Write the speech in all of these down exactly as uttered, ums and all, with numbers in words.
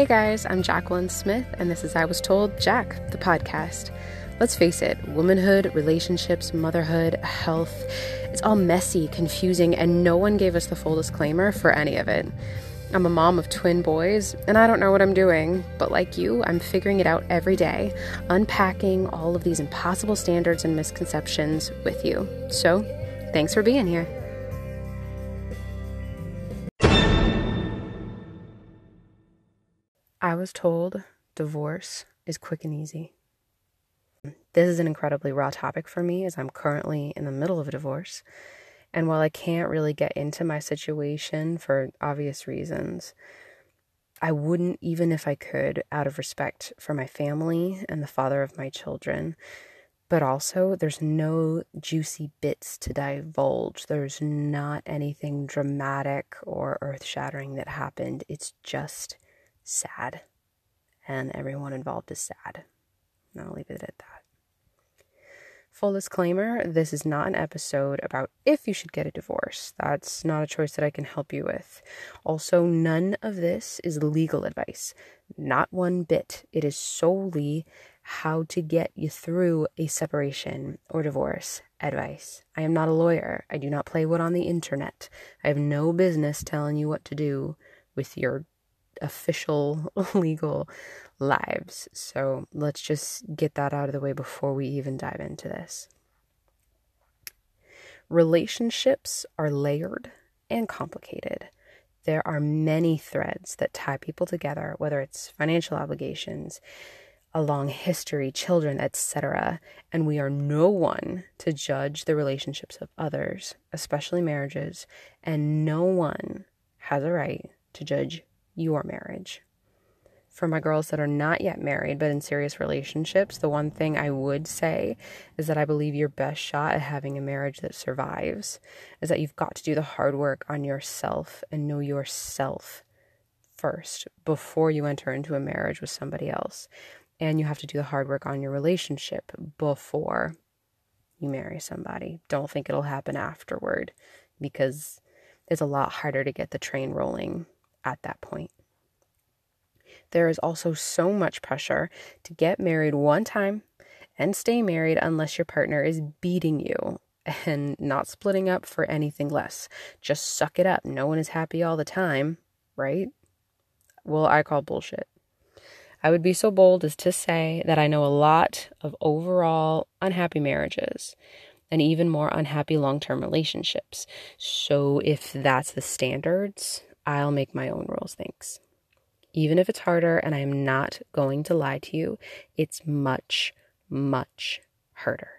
Hey guys, I'm Jacqueline Smith, and this is I Was Told Jack, the podcast. Let's face it, womanhood, relationships, motherhood, health, it's all messy, confusing, and no one gave us the full disclaimer for any of it. I'm a mom of twin boys, and I don't know what I'm doing, but like you, I'm figuring it out every day, unpacking all of these impossible standards and misconceptions with you. So, thanks for being here. I was told divorce is quick and easy. This is an incredibly raw topic for me, as I'm currently in the middle of a divorce. And while I can't really get into my situation for obvious reasons, I wouldn't, even if I could, out of respect for my family and the father of my children. But also, there's no juicy bits to divulge. There's not anything dramatic or earth-shattering that happened. It's just sad. And everyone involved is sad. And I'll leave it at that. Full disclaimer, this is not an episode about if you should get a divorce. That's not a choice that I can help you with. Also, none of this is legal advice. Not one bit. It is solely how to get you through a separation or divorce advice. I am not a lawyer. I do not play what on the internet. I have no business telling you what to do with your official legal lives. So let's just get that out of the way before we even dive into this. Relationships are layered and complicated. There are many threads that tie people together, whether it's financial obligations, a long history, children, et cetera. And we are no one to judge the relationships of others, especially marriages, and no one has a right to judge your marriage. For my girls that are not yet married but in serious relationships, the one thing I would say is that I believe your best shot at having a marriage that survives is that you've got to do the hard work on yourself and know yourself first before you enter into a marriage with somebody else. And you have to do the hard work on your relationship before you marry somebody. Don't think it'll happen afterward, because it's a lot harder to get the train rolling at that point. There is also so much pressure to get married one time and stay married unless your partner is beating you and not splitting up for anything less. Just suck it up. No one is happy all the time, right? Well, I call bullshit. I would be so bold as to say that I know a lot of overall unhappy marriages and even more unhappy long-term relationships. So if that's the standards, I'll make my own rules, thanks. Even if it's harder, and I am not going to lie to you, it's much, much harder.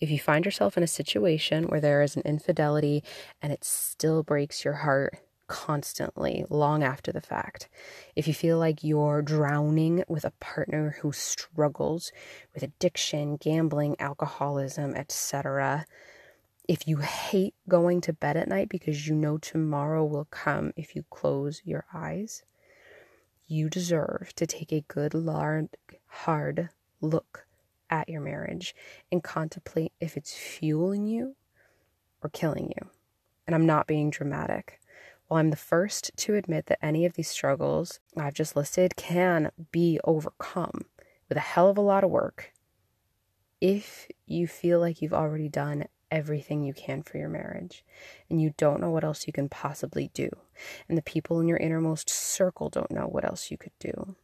If you find yourself in a situation where there is an infidelity and it still breaks your heart constantly, long after the fact, if you feel like you're drowning with a partner who struggles with addiction, gambling, alcoholism, et cetera, if you hate going to bed at night because you know tomorrow will come if you close your eyes, you deserve to take a good, large, hard look at your marriage and contemplate if it's fueling you or killing you. And I'm not being dramatic. While I'm the first to admit that any of these struggles I've just listed can be overcome with a hell of a lot of work, if you feel like you've already done everything you can for your marriage and you don't know what else you can possibly do, and the people in your innermost circle don't know what else you could do,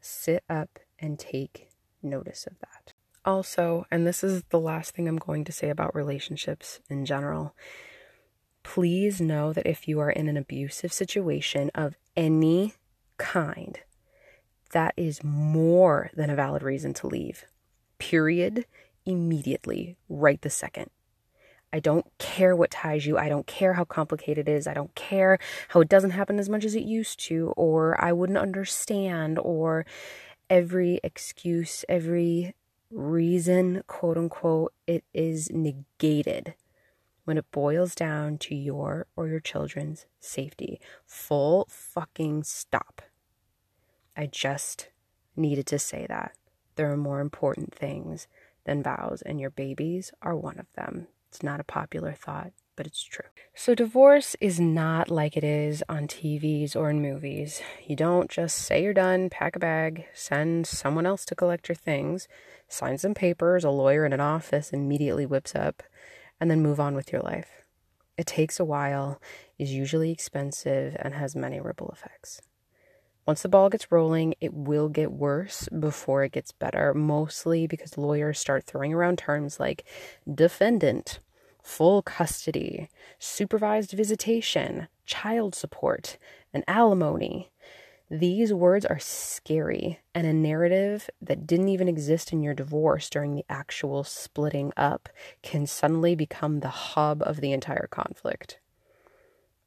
sit up and take notice of that. Also, and this is the last thing I'm going to say about relationships in general, please know that if you are in an abusive situation of any kind, that is more than a valid reason to leave. Period. Immediately. Right the second. I don't care what ties you. I don't care how complicated it is. I don't care how it doesn't happen as much as it used to, or I wouldn't understand, or every excuse, every reason, quote unquote, it is negated when it boils down to your or your children's safety. Full fucking stop. I just needed to say that. There are more important things than vows, and your babies are one of them. It's not a popular thought, but it's true. So divorce is not like it is on T Vs or in movies. You don't just say you're done, pack a bag, send someone else to collect your things, sign some papers, a lawyer in an office immediately whips up, and then move on with your life. It takes a while, is usually expensive, and has many ripple effects. Once the ball gets rolling, it will get worse before it gets better, mostly because lawyers start throwing around terms like defendant, full custody, supervised visitation, child support, and alimony. These words are scary, and a narrative that didn't even exist in your divorce during the actual splitting up can suddenly become the hub of the entire conflict.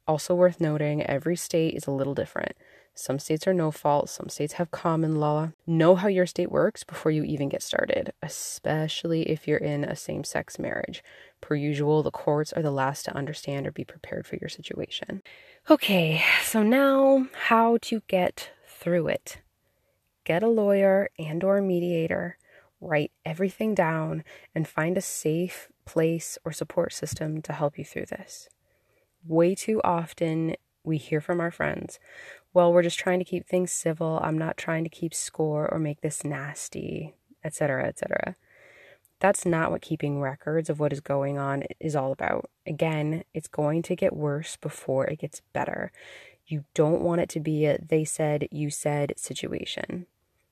Also worth noting, every state is a little different. Some states are no fault, some states have common law. Know how your state works before you even get started, especially if you're in a same-sex marriage. Per usual, the courts are the last to understand or be prepared for your situation. Okay, so now how to get through it. Get a lawyer and or mediator, write everything down, and find a safe place or support system to help you through this. Way too often we hear from our friends, well, we're just trying to keep things civil. I'm not trying to keep score or make this nasty, et cetera, et cetera. That's not what keeping records of what is going on is all about. Again, it's going to get worse before it gets better. You don't want it to be a they said, you said situation.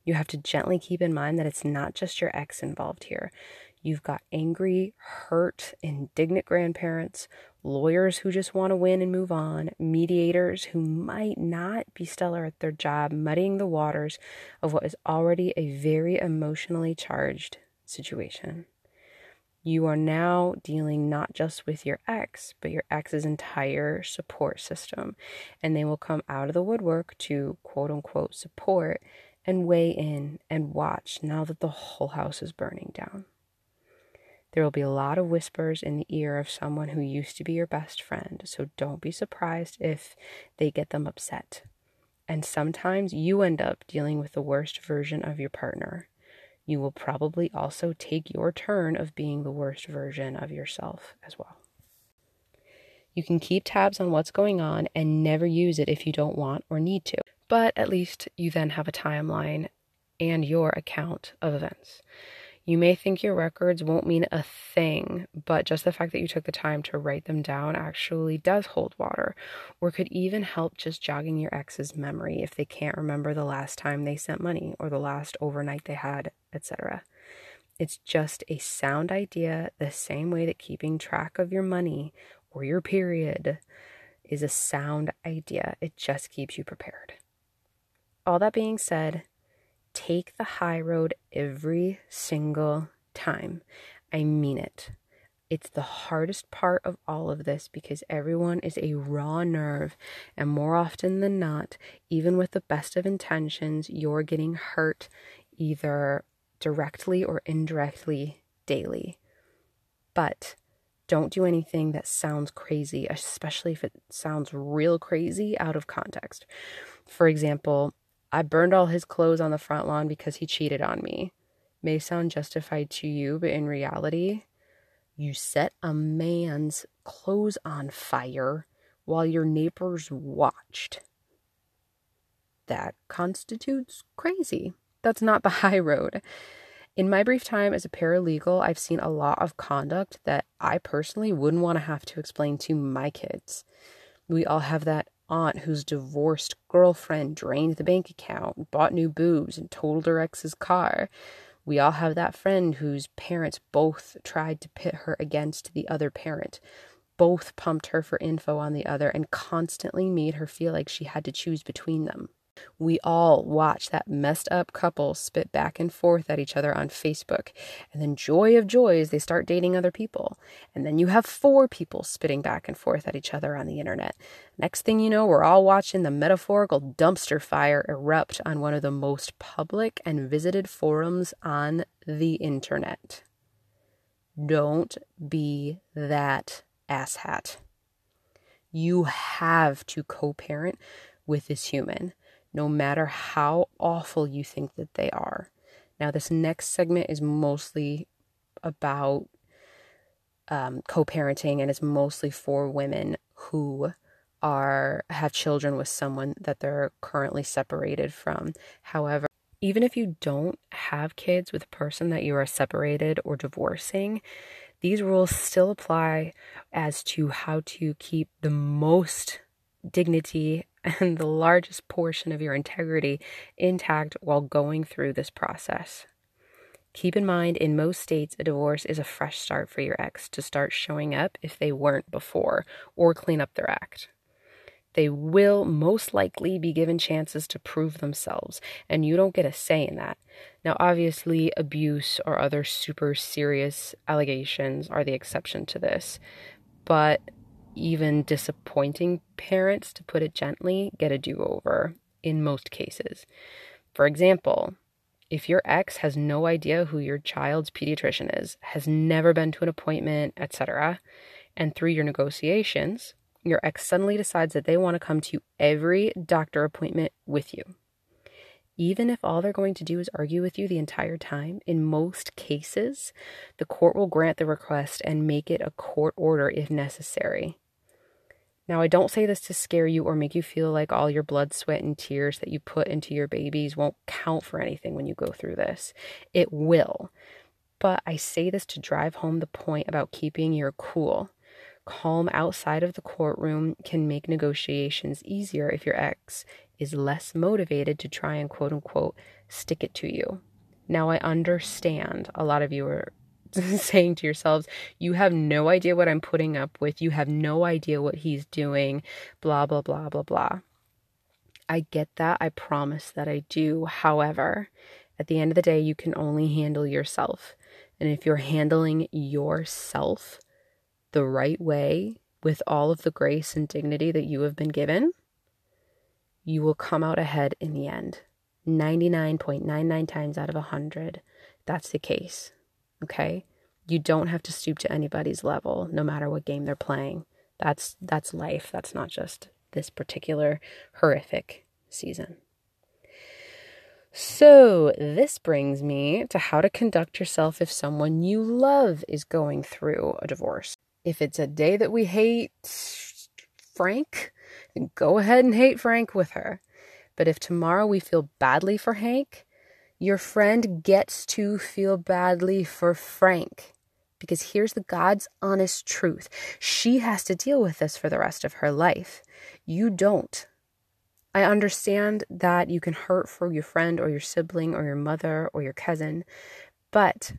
You have to gently keep in mind that it's not just your ex involved here. You've got angry, hurt, indignant grandparents, lawyers who just want to win and move on, mediators who might not be stellar at their job, muddying the waters of what is already a very emotionally charged situation. You are now dealing not just with your ex, but your ex's entire support system, and they will come out of the woodwork to quote-unquote support and weigh in and watch now that the whole house is burning down. There will be a lot of whispers in the ear of someone who used to be your best friend, so don't be surprised if they get them upset. And sometimes you end up dealing with the worst version of your partner. You will probably also take your turn of being the worst version of yourself as well. You can keep tabs on what's going on and never use it if you don't want or need to, but at least you then have a timeline and your account of events. You may think your records won't mean a thing, but just the fact that you took the time to write them down actually does hold water, or could even help just jogging your ex's memory if they can't remember the last time they sent money or the last overnight they had, et cetera. It's just a sound idea, the same way that keeping track of your money or your period is a sound idea. It just keeps you prepared. All that being said, take the high road every single time. I mean it. It's the hardest part of all of this because everyone is a raw nerve, and more often than not, even with the best of intentions, you're getting hurt either directly or indirectly daily. But don't do anything that sounds crazy, especially if it sounds real crazy out of context. For example, I burned all his clothes on the front lawn because he cheated on me. May sound justified to you, but in reality, you set a man's clothes on fire while your neighbors watched. That constitutes crazy. That's not the high road. In my brief time as a paralegal, I've seen a lot of conduct that I personally wouldn't want to have to explain to my kids. We all have that aunt whose divorced girlfriend drained the bank account, bought new boobs, and totaled her ex's car. We all have that friend whose parents both tried to pit her against the other parent, both pumped her for info on the other, and constantly made her feel like she had to choose between them. We all watch that messed up couple spit back and forth at each other on Facebook, and then joy of joys, they start dating other people. And then you have four people spitting back and forth at each other on the internet. Next thing you know, we're all watching the metaphorical dumpster fire erupt on one of the most public and visited forums on the internet. Don't be that asshat. You have to co-parent with this human, no matter how awful you think that they are. Now, this next segment is mostly about um, co-parenting, and it's mostly for women who are have children with someone that they're currently separated from. However, even if you don't have kids with a person that you are separated or divorcing, these rules still apply as to how to keep the most dignity and the largest portion of your integrity intact while going through this process. Keep in mind, in most states, a divorce is a fresh start for your ex to start showing up if they weren't before, or clean up their act. They will most likely be given chances to prove themselves, and you don't get a say in that. Now, obviously, abuse or other super serious allegations are the exception to this, but even disappointing parents, to put it gently, get a do-over in most cases. For example, if your ex has no idea who your child's pediatrician is, has never been to an appointment, et cetera, and through your negotiations, your ex suddenly decides that they want to come to every doctor appointment with you. Even if all they're going to do is argue with you the entire time, in most cases, the court will grant the request and make it a court order if necessary. Now, I don't say this to scare you or make you feel like all your blood, sweat, and tears that you put into your babies won't count for anything when you go through this. It will. But I say this to drive home the point about keeping your cool. Calm outside of the courtroom can make negotiations easier if your ex is less motivated to try and quote-unquote stick it to you. Now, I understand a lot of you are saying to yourselves, you have no idea what I'm putting up with. You have no idea what he's doing, blah, blah, blah, blah, blah. I get that. I promise that I do. However, at the end of the day, you can only handle yourself. And if you're handling yourself the right way with all of the grace and dignity that you have been given, you will come out ahead in the end. ninety-nine point nine nine times out of one hundred, that's the case. Okay? You don't have to stoop to anybody's level, no matter what game they're playing. That's that's life. That's not just this particular horrific season. So this brings me to how to conduct yourself if someone you love is going through a divorce. If it's a day that we hate Frank, go ahead and hate Frank with her. But if tomorrow we feel badly for Hank, your friend gets to feel badly for Frank. Because here's the God's honest truth. She has to deal with this for the rest of her life. You don't. I understand that you can hurt for your friend or your sibling or your mother or your cousin, but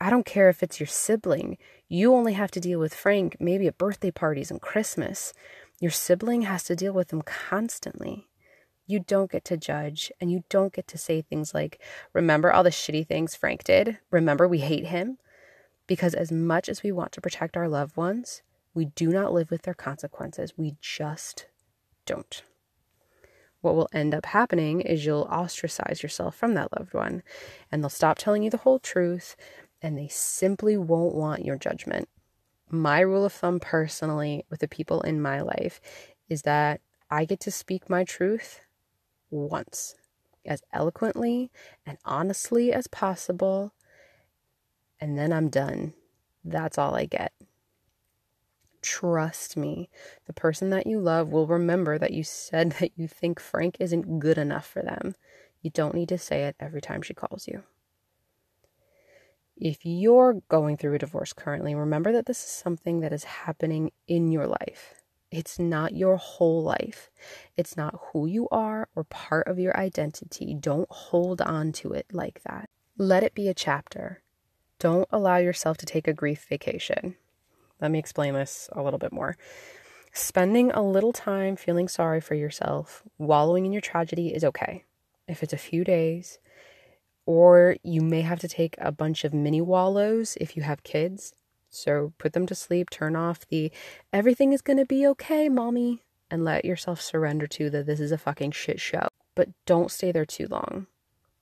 I don't care if it's your sibling. You only have to deal with Frank maybe at birthday parties and Christmas. Your sibling has to deal with them constantly. You don't get to judge, and you don't get to say things like, remember all the shitty things Frank did? Remember we hate him? Because as much as we want to protect our loved ones, we do not live with their consequences. We just don't. What will end up happening is you'll ostracize yourself from that loved one, and they'll stop telling you the whole truth, and they simply won't want your judgment. My rule of thumb personally with the people in my life is that I get to speak my truth once, as eloquently and honestly as possible, and then I'm done. That's all I get. Trust me, the person that you love will remember that you said that you think Frank isn't good enough for them. You don't need to say it every time she calls you. If you're going through a divorce currently, remember that this is something that is happening in your life. It's not your whole life. It's not who you are or part of your identity. Don't hold on to it like that. Let it be a chapter. Don't allow yourself to take a grief vacation. Let me explain this a little bit more. Spending a little time feeling sorry for yourself, wallowing in your tragedy is okay. If it's a few days, or you may have to take a bunch of mini wallows if you have kids. So put them to sleep, turn off the everything is going to be okay, mommy, and let yourself surrender to that this is a fucking shit show. But don't stay there too long.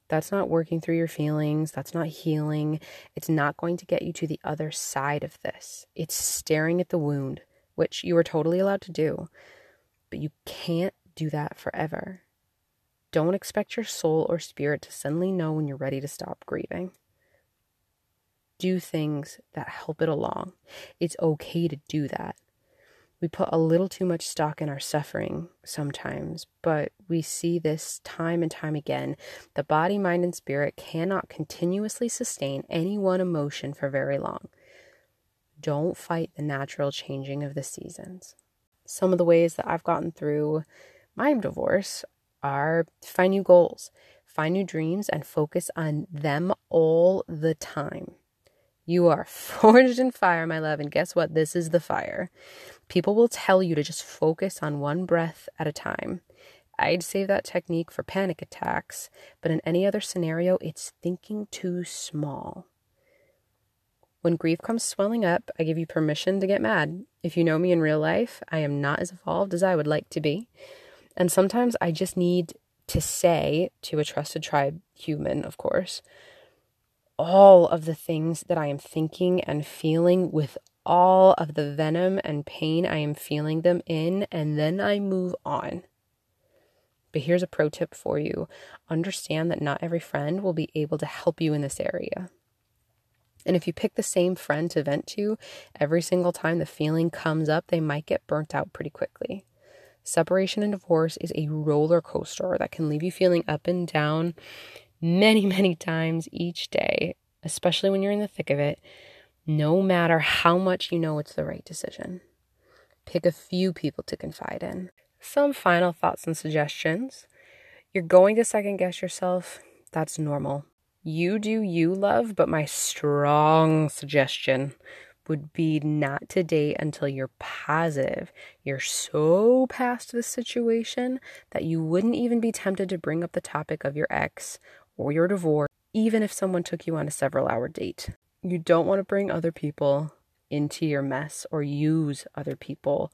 That's not working through your feelings. That's not healing. It's not going to get you to the other side of this. It's staring at the wound, which you are totally allowed to do, but you can't do that forever. Don't expect your soul or spirit to suddenly know when you're ready to stop grieving. do things that help it along. It's okay to do that. We put a little too much stock in our suffering sometimes, but we see this time and time again. The body, mind, and spirit cannot continuously sustain any one emotion for very long. Don't fight the natural changing of the seasons. Some of the ways that I've gotten through my divorce are find new goals, find new dreams, and focus on them all the time. You are forged in fire, my love, and guess what? This is the fire. People will tell you to just focus on one breath at a time. I'd save that technique for panic attacks, but in any other scenario, it's thinking too small. When grief comes swelling up, I give you permission to get mad. If you know me in real life, I am not as evolved as I would like to be. And sometimes I just need to say to a trusted tribe human, of course, all of the things that I am thinking and feeling with all of the venom and pain I am feeling them in, and then I move on. But here's a pro tip for you. Understand that not every friend will be able to help you in this area. And if you pick the same friend to vent to, every single time the feeling comes up, they might get burnt out pretty quickly. Separation and divorce is a roller coaster that can leave you feeling up and down many, many times each day, especially when you're in the thick of it, no matter how much you know it's the right decision. Pick a few people to confide in. Some final thoughts and suggestions. You're going to second guess yourself. That's normal. You do you, love, but my strong suggestion would be not to date until you're positive you're so past this situation that you wouldn't even be tempted to bring up the topic of your ex or your divorce, even if someone took you on a several-hour date. You don't want to bring other people into your mess or use other people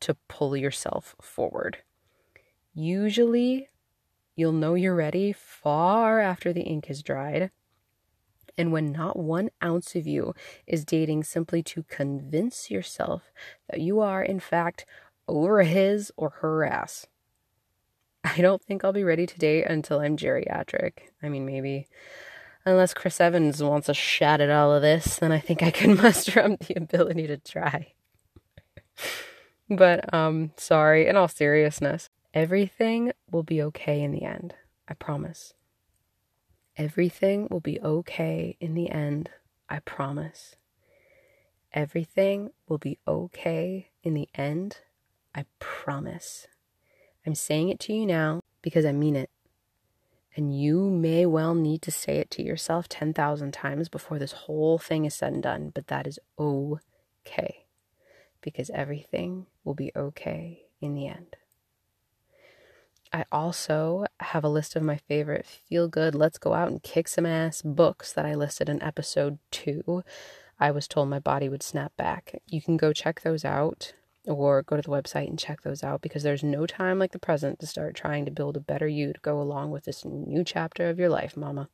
to pull yourself forward. Usually, you'll know you're ready far after the ink has dried. And when not one ounce of you is dating simply to convince yourself that you are, in fact, over his or her ass. I don't think I'll be ready to date until I'm geriatric. I mean, maybe. Unless Chris Evans wants a shot at all of this, then I think I can muster up the ability to try. But, um, sorry, in all seriousness, everything will be okay in the end. I promise. Everything will be okay in the end, I promise. Everything will be okay in the end, I promise. I'm saying it to you now because I mean it. And you may well need to say it to yourself ten thousand times before this whole thing is said and done, but that is okay. Because everything will be okay in the end. I also have a list of my favorite feel good, let's go out and kick some ass books that I listed in episode two. I Was Told My Body Would Snap Back. You can go check those out or go to the website and check those out because there's no time like the present to start trying to build a better you to go along with this new chapter of your life, mama.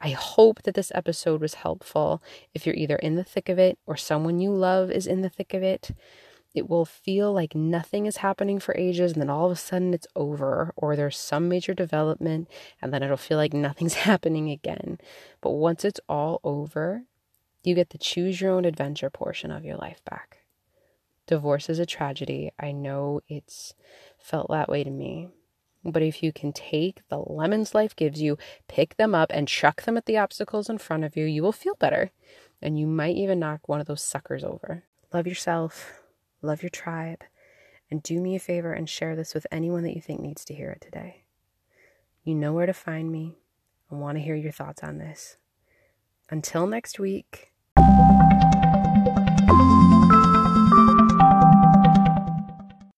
I hope that this episode was helpful. If you're either in the thick of it or someone you love is in the thick of it, it will feel like nothing is happening for ages and then all of a sudden it's over, or there's some major development and then it'll feel like nothing's happening again. But once it's all over, you get the choose your own adventure portion of your life back. Divorce is a tragedy. I know it's felt that way to me. But if you can take the lemons life gives you, pick them up and chuck them at the obstacles in front of you, you will feel better. And you might even knock one of those suckers over. Love yourself. Love your tribe, and do me a favor and share this with anyone that you think needs to hear it today. You know where to find me. I want to hear your thoughts on this. Until next week,